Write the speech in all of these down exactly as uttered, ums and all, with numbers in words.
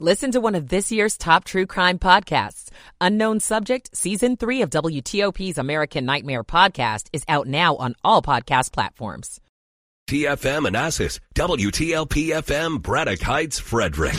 Listen to one of this year's top true crime podcasts. Unknown Subject, Season three of W T O P's American Nightmare podcast is out now on all podcast platforms. T F M Manassas, W T L P F M Braddock Heights, Frederick.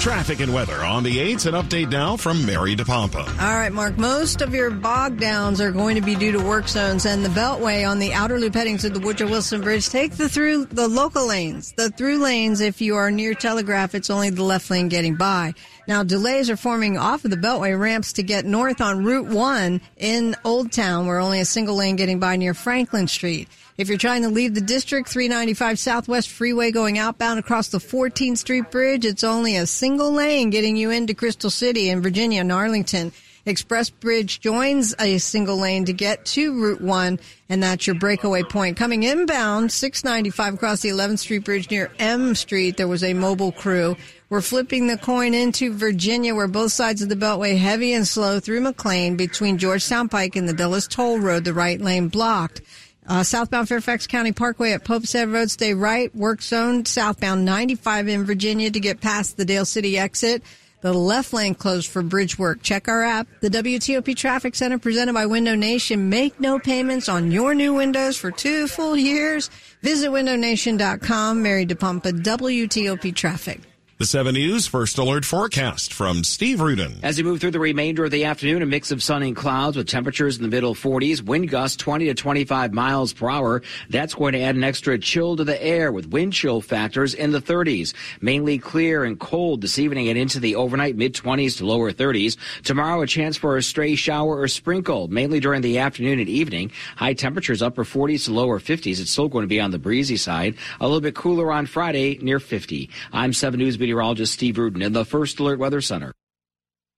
Traffic and weather on the eights. An update now from Mary DePompa. All right, Mark. Most of your bog downs are going to be due to work zones, and the Beltway on the outer loop heading to the Woodrow Wilson Bridge. Take the through the local lanes, the through lanes. If you are near Telegraph, it's only the left lane getting by. Now, delays are forming off of the Beltway ramps to get north on Route one in Old Town, where only a single lane getting by near Franklin Street. If you're trying to leave the district, three ninety-five Southwest Freeway going outbound across the fourteenth Street Bridge, it's only a single lane getting you into Crystal City in Virginia and Arlington. Express Bridge joins a single lane to get to Route one, and that's your breakaway point. Coming inbound, six ninety-five across the eleventh Street Bridge near M Street, there was a mobile crew. We're flipping the coin into Virginia, where both sides of the Beltway heavy and slow through McLean between Georgetown Pike and the Dulles Toll Road, the right lane blocked. Uh, southbound Fairfax County Parkway at Pope's Head Road, stay right, work zone southbound ninety-five in Virginia to get past the Dale City exit. The left lane closed for bridge work. Check our app. The W T O P Traffic Center presented by Window Nation. Make no payments on your new windows for two full years. Visit window nation dot com. Mary DePompa, W T O P Traffic. The seven News First Alert forecast from Steve Rudin. As we move through the remainder of the afternoon, a mix of sun and clouds with temperatures in the middle forties, wind gusts twenty to twenty-five miles per hour. That's going to add an extra chill to the air with wind chill factors in the thirties. Mainly clear and cold this evening and into the overnight, mid-twenties to lower thirties. Tomorrow, a chance for a stray shower or sprinkle, mainly during the afternoon and evening. High temperatures, upper forties to lower fifties. It's still going to be on the breezy side. A little bit cooler on Friday, near fifty. I'm seven News meteorologist Steve Rudin in the First Alert Weather Center.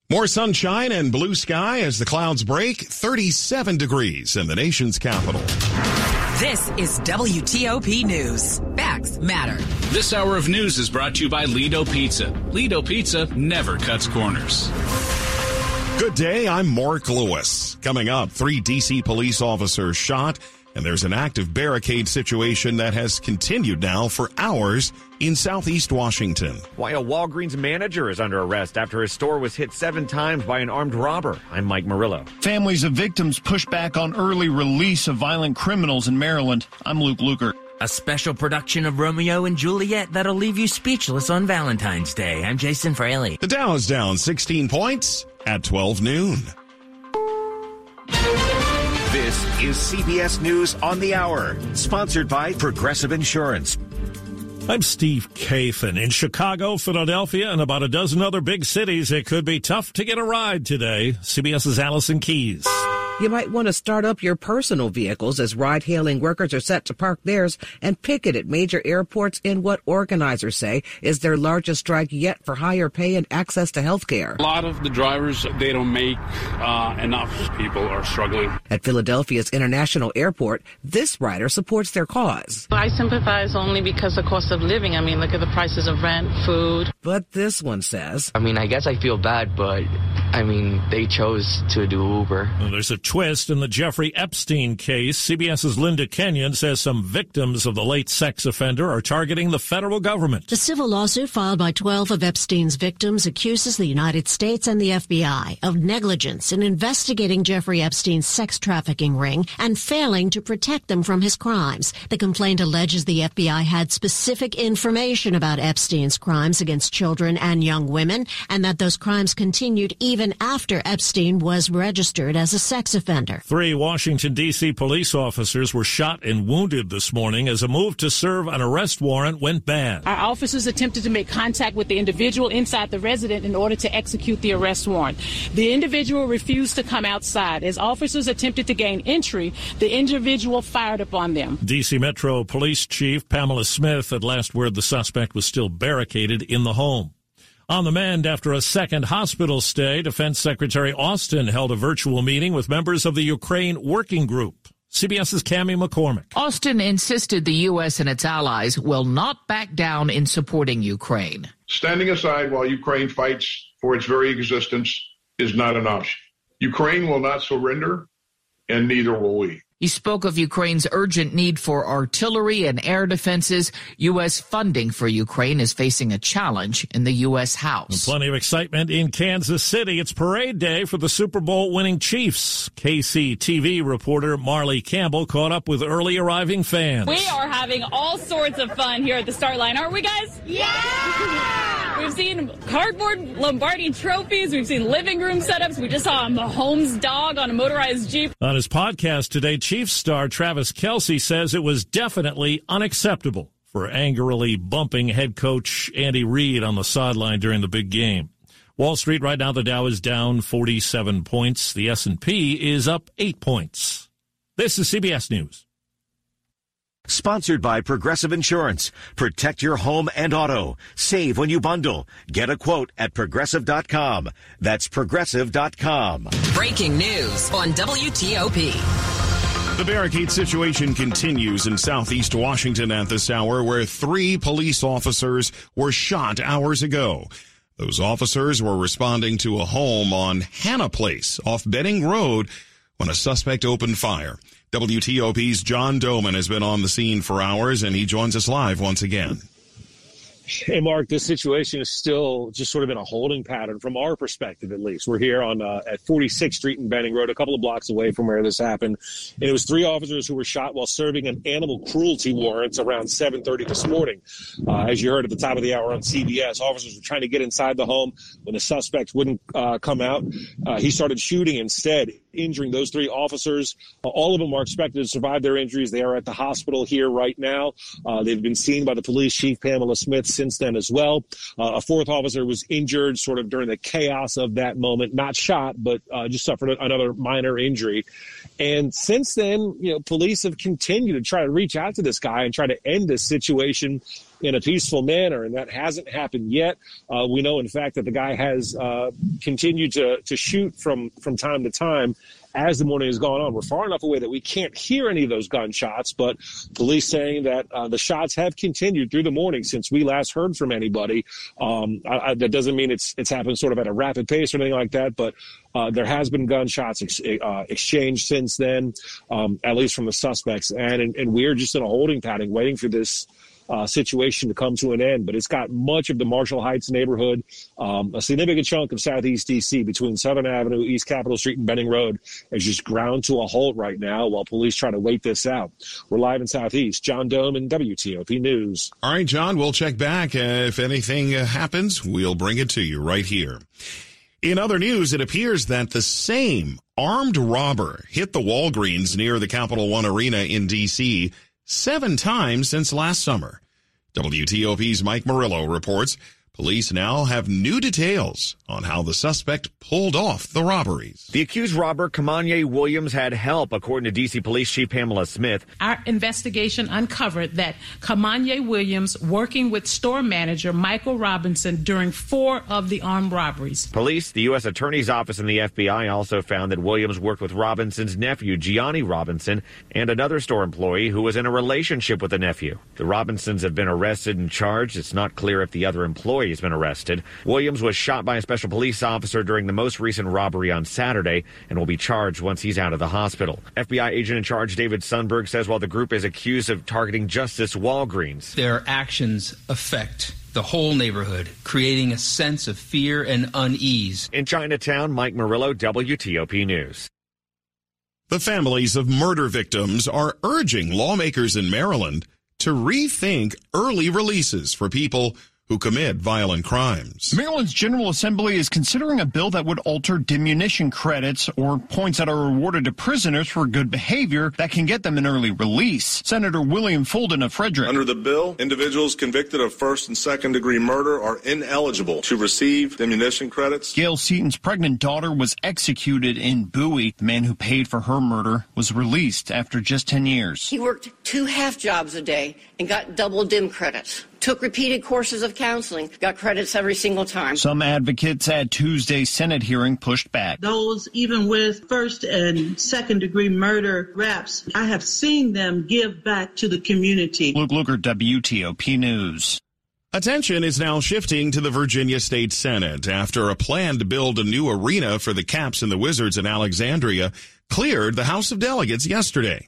More sunshine and blue sky as the clouds break. thirty-seven degrees in the nation's capital. This is W T O P News. Facts matter. This hour of news is brought to you by Lido Pizza. Lido Pizza never cuts corners. Good day, I'm Mark Lewis. Coming up, three D C police officers shot, and there's an active barricade situation that has continued now for hours in southeast Washington. Why a Walgreens manager is under arrest after his store was hit seven times by an armed robber. I'm Mike Murillo. Families of victims push back on early release of violent criminals in Maryland. I'm Luke Luker. A special production of Romeo and Juliet that'll leave you speechless on Valentine's Day. I'm Jason Fraley. The Dow is down sixteen points at twelve noon. This is C B S News on the Hour, sponsored by Progressive Insurance. I'm Steve Kathan. In Chicago, Philadelphia, and about a dozen other big cities, it could be tough to get a ride today. CBS's Allison Keys. You might want to start up your personal vehicles as ride-hailing workers are set to park theirs and picket at major airports in what organizers say is their largest strike yet for higher pay and access to health care. A lot of the drivers, they don't make uh, enough. People are struggling. At Philadelphia's International Airport, this rider supports their cause. I sympathize only because the cost of living. I mean, look at the prices of rent, food. But this one says, I mean, I guess I feel bad, but I mean, they chose to do Uber. Well, there's a twist in the Jeffrey Epstein case. CBS's Linda Kenyon says some victims of the late sex offender are targeting the federal government. The civil lawsuit filed by twelve of Epstein's victims accuses the United States and the F B I of negligence in investigating Jeffrey Epstein's sex trafficking ring and failing to protect them from his crimes. The complaint alleges the F B I had specific information about Epstein's crimes against children and young women, and that those crimes continued even after Epstein was registered as a sex offender. Three Washington, D C police officers were shot and wounded this morning as a move to serve an arrest warrant went bad. Our officers attempted to make contact with the individual inside the residence in order to execute the arrest warrant. The individual refused to come outside. As officers attempted to gain entry, the individual fired upon them. D C Metro Police Chief Pamela Smith had last word the suspect was still barricaded in the home. On the mend after a second hospital stay, Defense Secretary Austin held a virtual meeting with members of the Ukraine Working Group. CBS's Cammie McCormick. Austin insisted the U S and its allies will not back down in supporting Ukraine. Standing aside while Ukraine fights for its very existence is not an option. Ukraine will not surrender, and neither will we. He spoke of Ukraine's urgent need for artillery and air defenses. U S funding for Ukraine is facing a challenge in the U S. House. And plenty of excitement in Kansas City. It's parade day for the Super Bowl winning Chiefs. K C T V reporter Marley Campbell caught up with early arriving fans. We are having all sorts of fun here at the start line, aren't we, guys? Yeah! We've seen cardboard Lombardi trophies. We've seen living room setups. We just saw Mahomes' dog on a motorized Jeep. On his podcast today, Chiefs star Travis Kelce says it was definitely unacceptable for angrily bumping head coach Andy Reid on the sideline during the big game. Wall Street right now, the Dow is down forty-seven points. The S and P is up eight points. This is C B S News. Sponsored by Progressive Insurance. Protect your home and auto. Save when you bundle. Get a quote at progressive dot com. That's progressive dot com. Breaking news on W T O P. The barricade situation continues in southeast Washington at this hour, where three police officers were shot hours ago. Those officers were responding to a home on Hannah Place off Benning Road when a suspect opened fire. W T O P's John Doman has been on the scene for hours, and he joins us live once again. Hey, Mark, this situation is still just sort of in a holding pattern from our perspective, at least. We're here on uh, at forty-sixth Street and Benning Road, a couple of blocks away from where this happened. And it was three officers who were shot while serving an animal cruelty warrant around seven thirty this morning. Uh, as you heard at the top of the hour on C B S, officers were trying to get inside the home. When the suspect wouldn't uh, come out, uh, he started shooting instead, injuring those three officers. Uh, all of them are expected to survive their injuries. They are at the hospital here right now. Uh, they've been seen by the police chief, Pamela Smith, since then as well. Uh, a fourth officer was injured sort of during the chaos of that moment, not shot, but uh, just suffered another minor injury. And since then, you know, police have continued to try to reach out to this guy and try to end this situation in a peaceful manner, and that hasn't happened yet. Uh, we know, in fact, that the guy has uh, continued to, to shoot from, from time to time as the morning has gone on. We're far enough away that we can't hear any of those gunshots, but police saying that uh, the shots have continued through the morning since we last heard from anybody. Um, I, I, that doesn't mean it's it's happened sort of at a rapid pace or anything like that, but uh, there has been gunshots ex- uh, exchanged since then, um, at least from the suspects. And, and, and we're just in a holding pattern waiting for this Uh, situation to come to an end, but it's got much of the Marshall Heights neighborhood, um, a significant chunk of Southeast D C between Southern Avenue, East Capitol Street, and Benning Road is just ground to a halt right now while police try to wait this out. We're live in Southeast. John Doman, W T O P News. All right, John, we'll check back. Uh, if anything uh, happens, we'll bring it to you right here. In other news, it appears that the same armed robber hit the Walgreens near the Capital One Arena in D C seven times since last summer. W T O P's Mike Murillo reports police now have new details on how the suspect pulled off the robberies. The accused robber, Kamanye Williams, had help, according to D C Police Chief Pamela Smith. Our investigation uncovered that Kamanye Williams working with store manager Michael Robinson during four of the armed robberies. Police, the U S Attorney's Office, and the F B I also found that Williams worked with Robinson's nephew, Gianni Robinson, and another store employee who was in a relationship with the nephew. The Robinsons have been arrested and charged. It's not clear if the other employee has been arrested. Williams was shot by a special police officer during the most recent robbery on Saturday and will be charged once he's out of the hospital. F B I agent in charge David Sundberg says while the group is accused of targeting Justice Walgreens, their actions affect the whole neighborhood, creating a sense of fear and unease. In Chinatown, Mike Murillo, W T O P News. The families of murder victims are urging lawmakers in Maryland to rethink early releases for people who commit violent crimes. Maryland's General Assembly is considering a bill that would alter diminution credits or points that are awarded to prisoners for good behavior that can get them an early release. Senator William Fulton of Frederick. Under the bill, individuals convicted of first and second degree murder are ineligible to receive diminution credits. Gail Seaton's pregnant daughter was executed in Bowie. The man who paid for her murder was released after just ten years. He worked two half jobs a day and got double dim credits. Took repeated courses of counseling, got credits every single time. Some advocates at Tuesday's Senate hearing pushed back. Those even with first and second degree murder raps, I have seen them give back to the community. Luke Luger, W T O P News. Attention is now shifting to the Virginia State Senate after a plan to build a new arena for the Caps and the Wizards in Alexandria cleared the House of Delegates yesterday.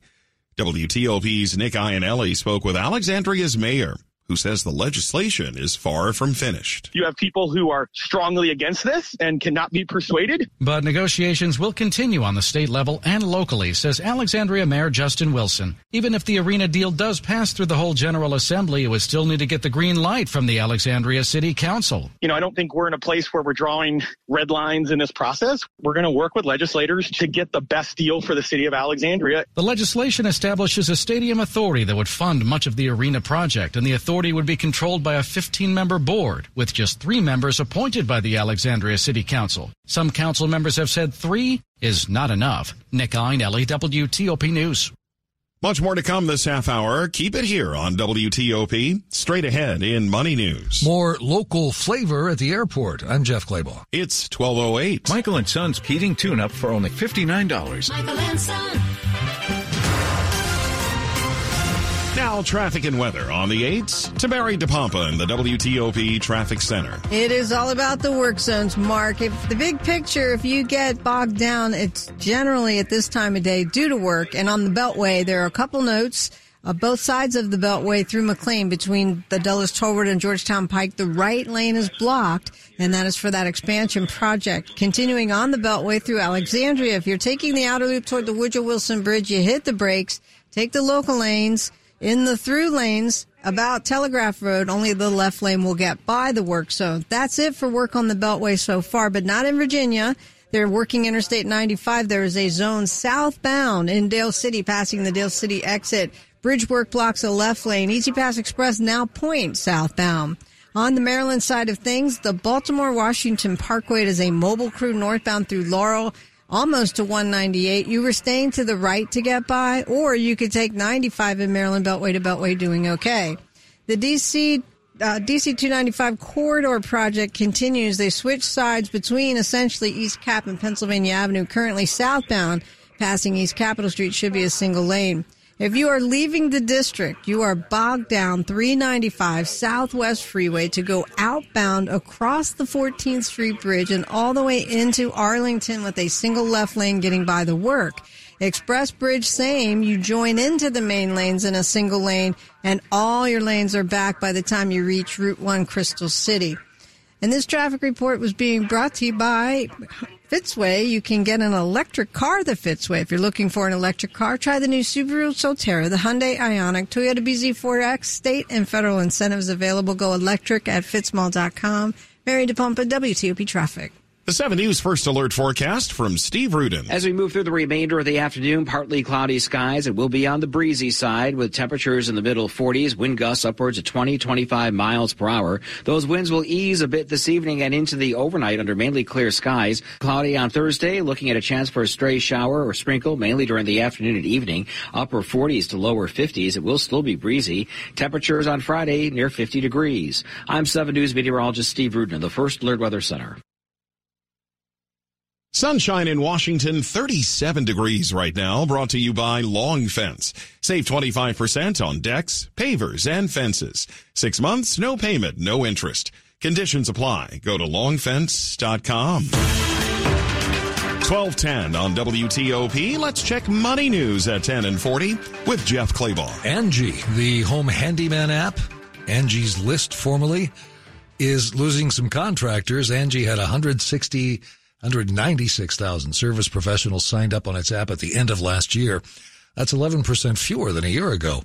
W T O P's Nick Iannelli spoke with Alexandria's mayor, who says the legislation is far from finished. You have people who are strongly against this and cannot be persuaded. But negotiations will continue on the state level and locally, says Alexandria Mayor Justin Wilson. Even if the arena deal does pass through the whole General Assembly, it would still need to get the green light from the Alexandria City Council. You know, I don't think we're in a place where we're drawing red lines in this process. We're going to work with legislators to get the best deal for the city of Alexandria. The legislation establishes a stadium authority that would fund much of the arena project, and the authority would be controlled by a fifteen-member board, with just three members appointed by the Alexandria City Council. Some council members have said three is not enough. Nick Iannelli, W T O P News. Much more to come this half hour. Keep it here on W T O P. Straight ahead in Money News. More local flavor at the airport. I'm Jeff Claybaugh. It's twelve oh eight. Michael and Son's heating tune-up for only fifty-nine dollars. Michael and Son. Now, traffic and weather on the eights to Barry DePompa in the W T O P Traffic Center. It is all about the work zones, Mark. If the big picture, if you get bogged down, it's generally at this time of day due to work. And on the Beltway, there are a couple notes. Uh, both sides of the Beltway through McLean between the Dulles Toll Road and Georgetown Pike, the right lane is blocked, and that is for that expansion project. Continuing on the Beltway through Alexandria, if you're taking the outer loop toward the Woodrow Wilson Bridge, you hit the brakes, take the local lanes. In the through lanes, about Telegraph Road, only the left lane will get by the work zone. That's it for work on the Beltway so far, but not in Virginia. They're working Interstate ninety-five. There is a zone southbound in Dale City, passing the Dale City exit. Bridge work blocks a left lane. Easy Pass Express now points southbound. On the Maryland side of things, the Baltimore-Washington Parkway is a mobile crew northbound through Laurel, almost to one ninety-eight. You were staying to the right to get by, or you could take ninety-five in Maryland Beltway to Beltway, doing okay. The D C uh, D C two ninety-five corridor project continues. They switch sides between essentially East Cap and Pennsylvania Avenue. Currently southbound, passing East Capitol Street, should be a single lane. If you are leaving the district, you are bogged down three ninety-five Southwest Freeway to go outbound across the fourteenth Street Bridge and all the way into Arlington with a single left lane getting by the work. Express Bridge, same. You join into the main lanes in a single lane, and all your lanes are back by the time you reach Route one Crystal City. And this traffic report was being brought to you by Fitzway. You can get an electric car the Fitzway. If you're looking for an electric car, try the new Subaru Solterra, the Hyundai Ioniq, Toyota B Z four X, state and federal incentives available. Go electric at fitz mall dot com. Mary DePompa, W T O P Traffic. The seven News First Alert forecast from Steve Rudin. As we move through the remainder of the afternoon, partly cloudy skies. It will be on the breezy side with temperatures in the middle forties, wind gusts upwards of twenty, twenty-five miles per hour. Those winds will ease a bit this evening and into the overnight under mainly clear skies. Cloudy on Thursday, looking at a chance for a stray shower or sprinkle, mainly during the afternoon and evening. Upper forties to lower fifties. It will still be breezy. Temperatures on Friday near fifty degrees. I'm seven News meteorologist Steve Rudin of the First Alert Weather Center. Sunshine in Washington, thirty-seven degrees right now, brought to you by Long Fence. Save twenty-five percent on decks, pavers, and fences. Six months, no payment, no interest. Conditions apply. Go to long fence dot com. twelve ten on W T O P. Let's check Money News at ten and forty with Jeff Claybaugh. Angie, the home handyman app, Angie's List formerly, is losing some contractors. Angie had one hundred sixty one hundred ninety-six thousand service professionals signed up on its app at the end of last year. That's eleven percent fewer than a year ago.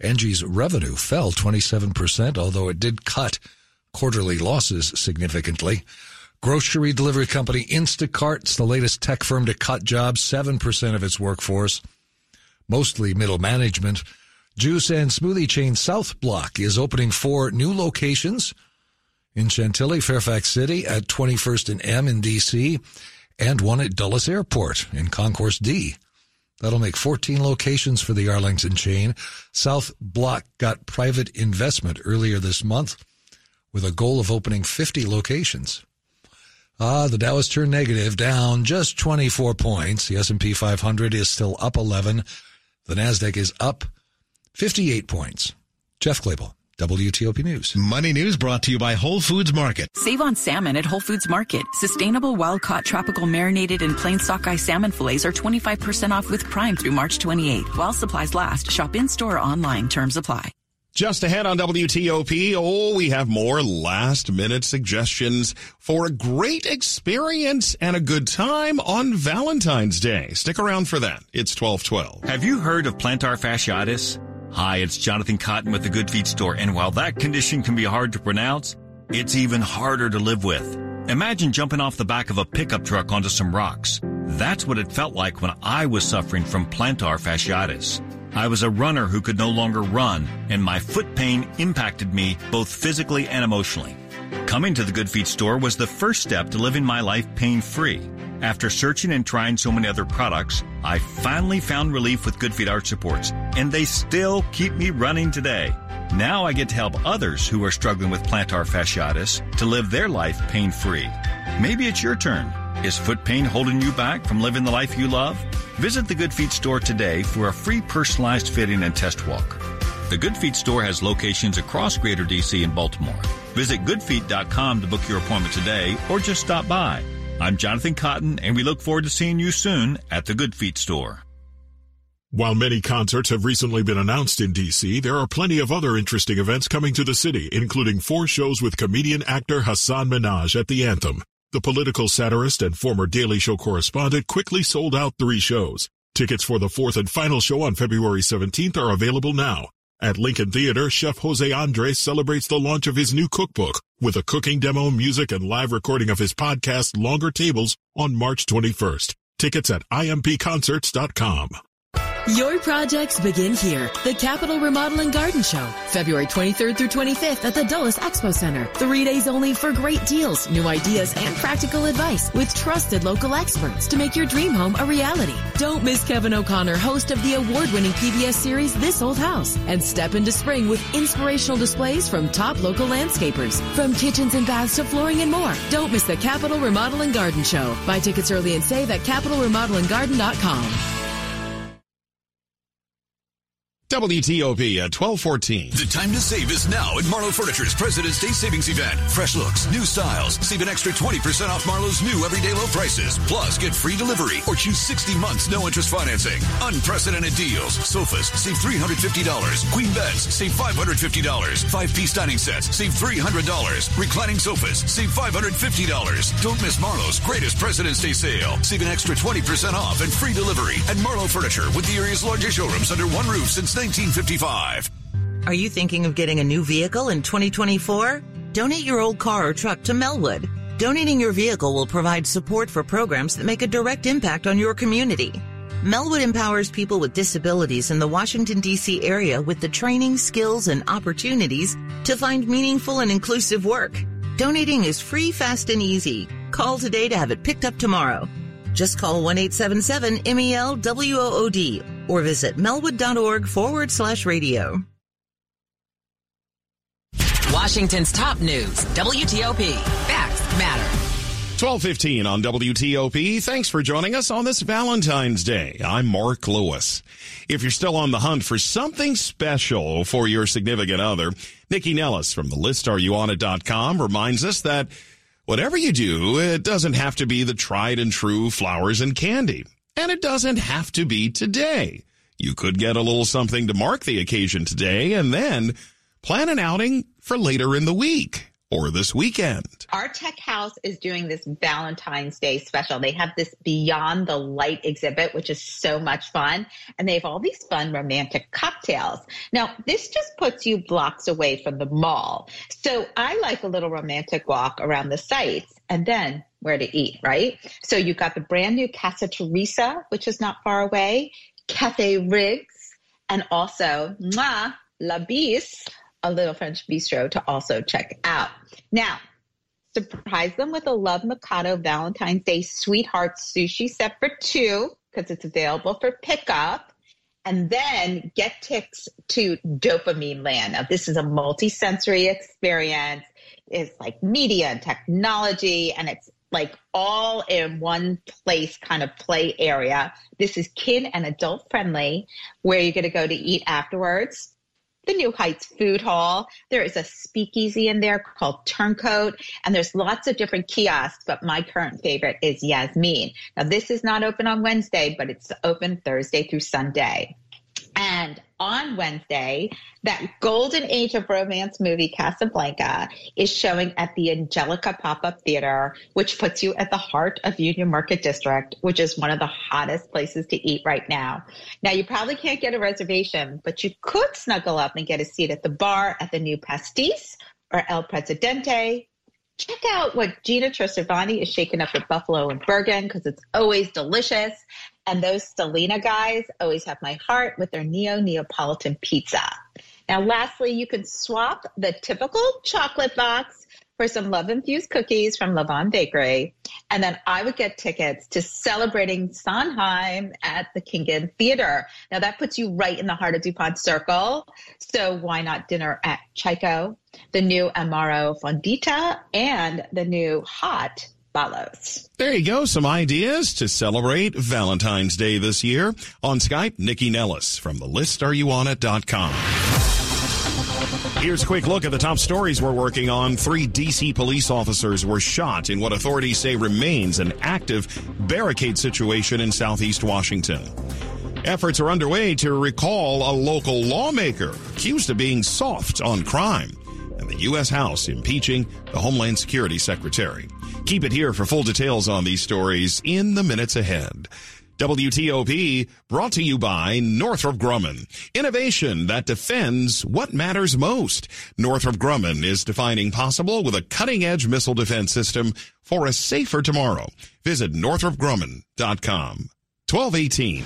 Angie's revenue fell twenty-seven percent, although it did cut quarterly losses significantly. Grocery delivery company Instacart's the latest tech firm to cut jobs, seven percent of its workforce, mostly middle management. Juice and smoothie chain South Block is opening four new locations in Chantilly, Fairfax City, at twenty-first and M in D C, and one at Dulles Airport in Concourse D. That'll make fourteen locations for the Arlington chain. South Block got private investment earlier this month with a goal of opening fifty locations. Ah, the Dow has turned negative, down just twenty-four points. The S and P five hundred is still up eleven. The NASDAQ is up fifty-eight points. Jeff Claybaugh, W T O P News. Money News brought to you by Whole Foods Market. Save on salmon at Whole Foods Market. Sustainable, wild-caught, tropical, marinated, and plain sockeye salmon fillets are twenty-five percent off with Prime through March twenty-eighth. While supplies last, shop in-store or online. Terms apply. Just ahead on W T O P, oh, we have more last-minute suggestions for a great experience and a good time on Valentine's Day. Stick around for that. It's twelve twelve. Have you heard of plantar fasciitis? Hi, it's Jonathan Cotton with the Good Feet Store, and while that condition can be hard to pronounce, it's even harder to live with. Imagine jumping off the back of a pickup truck onto some rocks. That's what it felt like when I was suffering from plantar fasciitis. I was a runner who could no longer run, and my foot pain impacted me both physically and emotionally. Coming to the Good Feet Store was the first step to living my life pain-free. After searching and trying so many other products, I finally found relief with Good Feet Arch Supports, and they still keep me running today. Now I get to help others who are struggling with plantar fasciitis to live their life pain-free. Maybe it's your turn. Is foot pain holding you back from living the life you love? Visit the Good Feet Store today for a free personalized fitting and test walk. The Good Feet Store has locations across Greater D C and Baltimore. Visit good feet dot com to book your appointment today or just stop by. I'm Jonathan Cotton, and we look forward to seeing you soon at the Good Feet Store. While many concerts have recently been announced in D C, there are plenty of other interesting events coming to the city, including four shows with comedian-actor Hassan Minaj at the Anthem. The political satirist and former Daily Show correspondent quickly sold out three shows. Tickets for the fourth and final show on February seventeenth are available now. At Lincoln Theater, Chef Jose Andres celebrates the launch of his new cookbook with a cooking demo, music, and live recording of his podcast, Longer Tables, on March twenty-first. Tickets at I M P concerts dot com. Your projects begin here. The Capitol Remodeling Garden Show, February twenty-third through twenty-fifth at the Dulles Expo Center. Three days only for great deals, new ideas, and practical advice with trusted local experts to make your dream home a reality. Don't miss Kevin O'Connor, host of the award-winning P B S series This Old House, and step into spring with inspirational displays from top local landscapers. From kitchens and baths to flooring and more, don't miss the Capitol Remodeling Garden Show. Buy tickets early and save at Capitol Remodeling Garden dot com. W T O P at twelve fourteen. The time to save is now at Marlowe Furniture's President's Day Savings Event. Fresh looks, new styles. Save an extra twenty percent off Marlowe's new everyday low prices. Plus, get free delivery or choose sixty months no-interest financing. Unprecedented deals. Sofas, save three hundred fifty dollars. Queen beds, save five hundred fifty dollars. Five-piece dining sets, save three hundred dollars. Reclining sofas, save five hundred fifty dollars. Don't miss Marlowe's greatest President's Day sale. Save an extra twenty percent off and free delivery at Marlowe Furniture with the area's largest showrooms under one roof since nineteen fifty-five. Are you thinking of getting a new vehicle in twenty twenty-four? Donate your old car or truck to Melwood. Donating your vehicle will provide support for programs that make a direct impact on your community. Melwood empowers people with disabilities in the Washington, D C area with the training, skills, and opportunities to find meaningful and inclusive work. Donating is free, fast, and easy. Call today to have it picked up tomorrow. Just call one eight seven seven M E L W O O D or visit melwood.org forward slash radio. Washington's top news, W T O P. Facts matter. twelve fifteen on W T O P. Thanks for joining us on this Valentine's Day. I'm Mark Lewis. If you're still on the hunt for something special for your significant other, Nikki Nellis from the list are you on it dot com reminds us that whatever you do, it doesn't have to be the tried and true flowers and candy. And it doesn't have to be today. You could get a little something to mark the occasion today and then plan an outing for later in the week or this weekend. Our tech house is doing this Valentine's Day special. They have this Beyond the Light exhibit, which is so much fun. And they have all these fun romantic cocktails. Now, this just puts you blocks away from the mall. So I like a little romantic walk around the sites and then where to eat, right? So you've got the brand new Casa Teresa, which is not far away, Cafe Riggs, and also Mwah, La Bise, a little French bistro to also check out. Now, surprise them with a Love Mikado Valentine's Day Sweetheart Sushi set for two because it's available for pickup. And then get tickets to Dopamine Land. Now, this is a multi-sensory experience. It's like media and technology, and it's like all in one place kind of play area. This is kid and adult friendly, where you're going to go to eat afterwards. the New Heights Food Hall. There is a speakeasy in there called Turncoat, and there's lots of different kiosks, but my current favorite is Yasmin. Now, this is not open on Wednesday, but it's open Thursday through Sunday. And on Wednesday, that golden age of romance movie Casablanca is showing at the Angelica Pop-Up Theater, which puts you at the heart of Union Market District, which is one of the hottest places to eat right now. Now, you probably can't get a reservation, but you could snuggle up and get a seat at the bar at the new Pastis or El Presidente. Check out what Gina Trisavani is shaking up at Buffalo and Bergen, because it's always delicious. And those Stellina guys always have my heart with their neo-Neapolitan pizza. Now, lastly, you can swap the typical chocolate box for some love-infused cookies from Lavon Bakery. And then I would get tickets to Celebrating Sondheim at the Kingen Theater. Now, that puts you right in the heart of DuPont Circle. So why not dinner at Chico, the new Amaro Fondita, and the new Hot Follows. There you go. Some ideas to celebrate Valentine's Day this year. On Skype, Nikki Nellis from the list are you on it dot com. Here's a quick look at the top stories we're working on. Three D C police officers were shot in what authorities say remains an active barricade situation in southeast Washington. Efforts are underway to recall a local lawmaker accused of being soft on crime. And the U S. House impeaching the Homeland Security Secretary. Keep it here for full details on these stories in the minutes ahead. W T O P brought to you by Northrop Grumman. Innovation that defends what matters most. Northrop Grumman is defining possible with a cutting-edge missile defense system for a safer tomorrow. Visit northrop grumman dot com. twelve eighteen.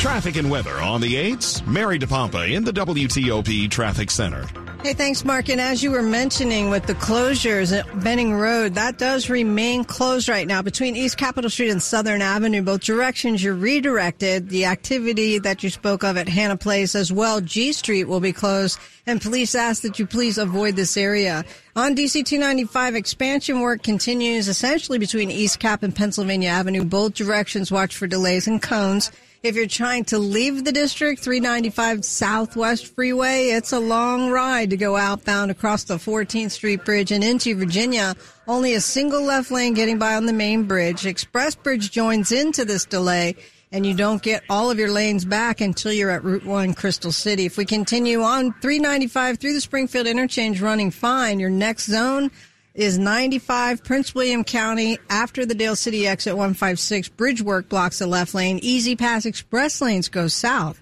Traffic and weather on the eights. Mary DePompa in the W T O P Traffic Center. Hey, thanks, Mark. And as you were mentioning with the closures at Benning Road, that does remain closed right now between East Capitol Street and Southern Avenue. Both directions you're redirected. The activity that you spoke of at Hannah Place as well, G Street will be closed. And police ask that you please avoid this area. On D C two ninety-five, expansion work continues essentially between East Cap and Pennsylvania Avenue. Both directions watch for delays and cones. If you're trying to leave the district, three ninety-five Southwest Freeway, it's a long ride to go outbound across the fourteenth Street Bridge and into Virginia. Only a single left lane getting by on the main bridge. Express Bridge joins into this delay, and you don't get all of your lanes back until you're at Route one, Crystal City. If we continue on three ninety-five through the Springfield Interchange running fine, your next zone is ninety-five Prince William County after the Dale City exit one fifty-six. Bridge work blocks the left lane. Easy Pass Express lanes go south.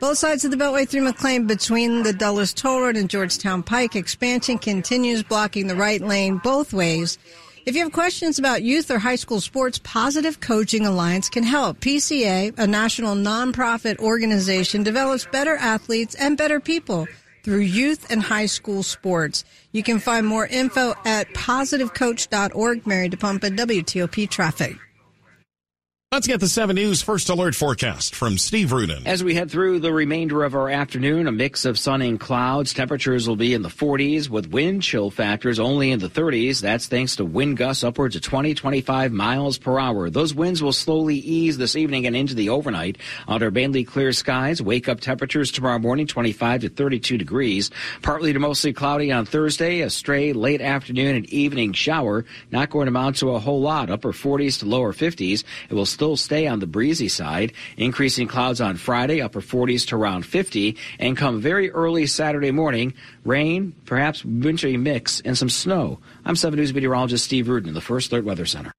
Both sides of the Beltway through McLean between the Dulles Toll Road and Georgetown Pike. Expansion continues blocking the right lane both ways. If you have questions about youth or high school sports, Positive Coaching Alliance can help. P C A, a national nonprofit organization, develops better athletes and better people through youth and high school sports. You can find more info at positive coach dot org. Mary DePompa, W T O P Traffic. Let's get the seven News First Alert forecast from Steve Rudin. As we head through the remainder of our afternoon, a mix of sun and clouds. Temperatures will be in the forties with wind chill factors only in the thirties. That's thanks to wind gusts upwards of twenty, twenty-five miles per hour. Those winds will slowly ease this evening and into the overnight. Under mainly clear skies, wake up temperatures tomorrow morning, twenty-five to thirty-two degrees. Partly to mostly cloudy on Thursday, a stray late afternoon and evening shower. Not going to amount to a whole lot. Upper forties to lower fifties. It will still stay on the breezy side. Increasing clouds on Friday, upper forties to around fifty, and come very early Saturday morning, rain, perhaps wintry mix, and some snow. I'm seven News meteorologist Steve Rudin in the First Alert Weather Center.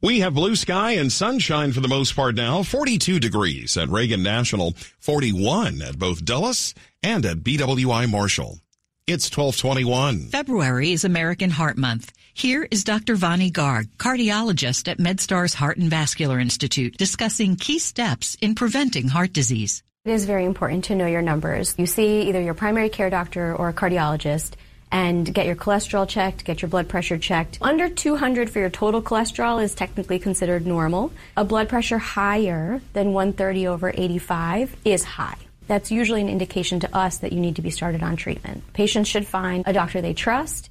We have blue sky and sunshine for the most part now, forty-two degrees at Reagan National, forty-one at both Dulles and at B W I Marshall. It's twelve twenty-one. February is American Heart Month. Here is Doctor Vani Garg, cardiologist at MedStar's Heart and Vascular Institute, discussing key steps in preventing heart disease. It is very important to know your numbers. You see either your primary care doctor or a cardiologist and get your cholesterol checked, get your blood pressure checked. Under two hundred for your total cholesterol is technically considered normal. A blood pressure higher than one thirty over eighty-five is high. That's usually an indication to us that you need to be started on treatment. Patients should find a doctor they trust.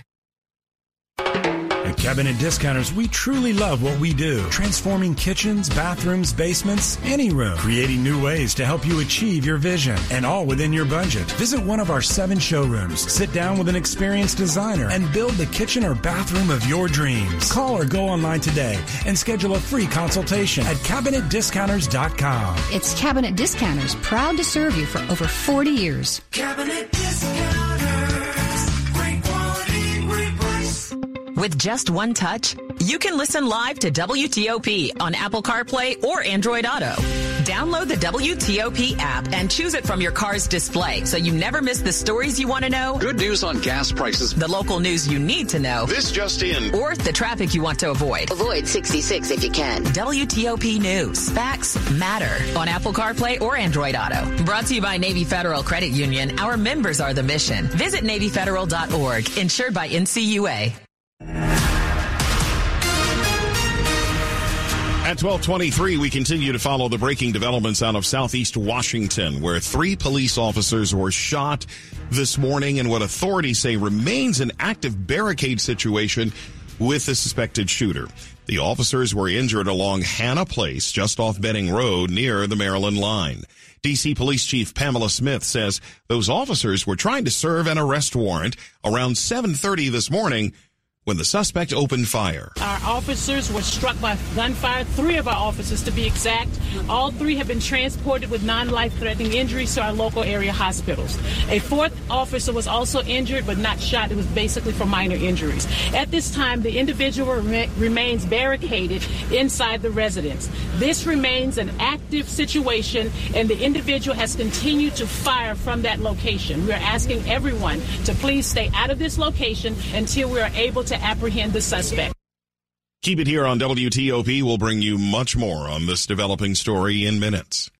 At Cabinet Discounters, we truly love what we do. Transforming kitchens, bathrooms, basements, any room. Creating new ways to help you achieve your vision. And all within your budget. Visit one of our seven showrooms. Sit down with an experienced designer and build the kitchen or bathroom of your dreams. Call or go online today and schedule a free consultation at cabinet discounters dot com. It's Cabinet Discounters, proud to serve you for over forty years. Cabinet Discounters. Great quality, great price. With just one touch, you can listen live to W T O P on Apple CarPlay or Android Auto. Download the W T O P app and choose it from your car's display so you never miss the stories you want to know, good news on gas prices, the local news you need to know, this just in, or the traffic you want to avoid. Avoid sixty-six if you can. W T O P News. Facts matter on Apple CarPlay or Android Auto. Brought to you by Navy Federal Credit Union. Our members are the mission. Visit navy federal dot org. Insured by N C U A. At twelve twenty-three, we continue to follow the breaking developments out of Southeast Washington, where three police officers were shot this morning in what authorities say remains an active barricade situation with the suspected shooter. The officers were injured along Hannah Place, just off Benning Road, near the Maryland line. D C Police Chief Pamela Smith says those officers were trying to serve an arrest warrant around seven thirty this morning when the suspect opened fire. Our officers were struck by gunfire, three of our officers to be exact. All three have been transported with non-life-threatening injuries to our local area hospitals. A fourth officer was also injured but not shot. It was basically for minor injuries. At this time, the individual re- remains barricaded inside the residence. This remains an active situation, and the individual has continued to fire from that location. We are asking everyone to please stay out of this location until we are able to to apprehend the suspect. Keep it here on W T O P. We'll bring you much more on this developing story in minutes.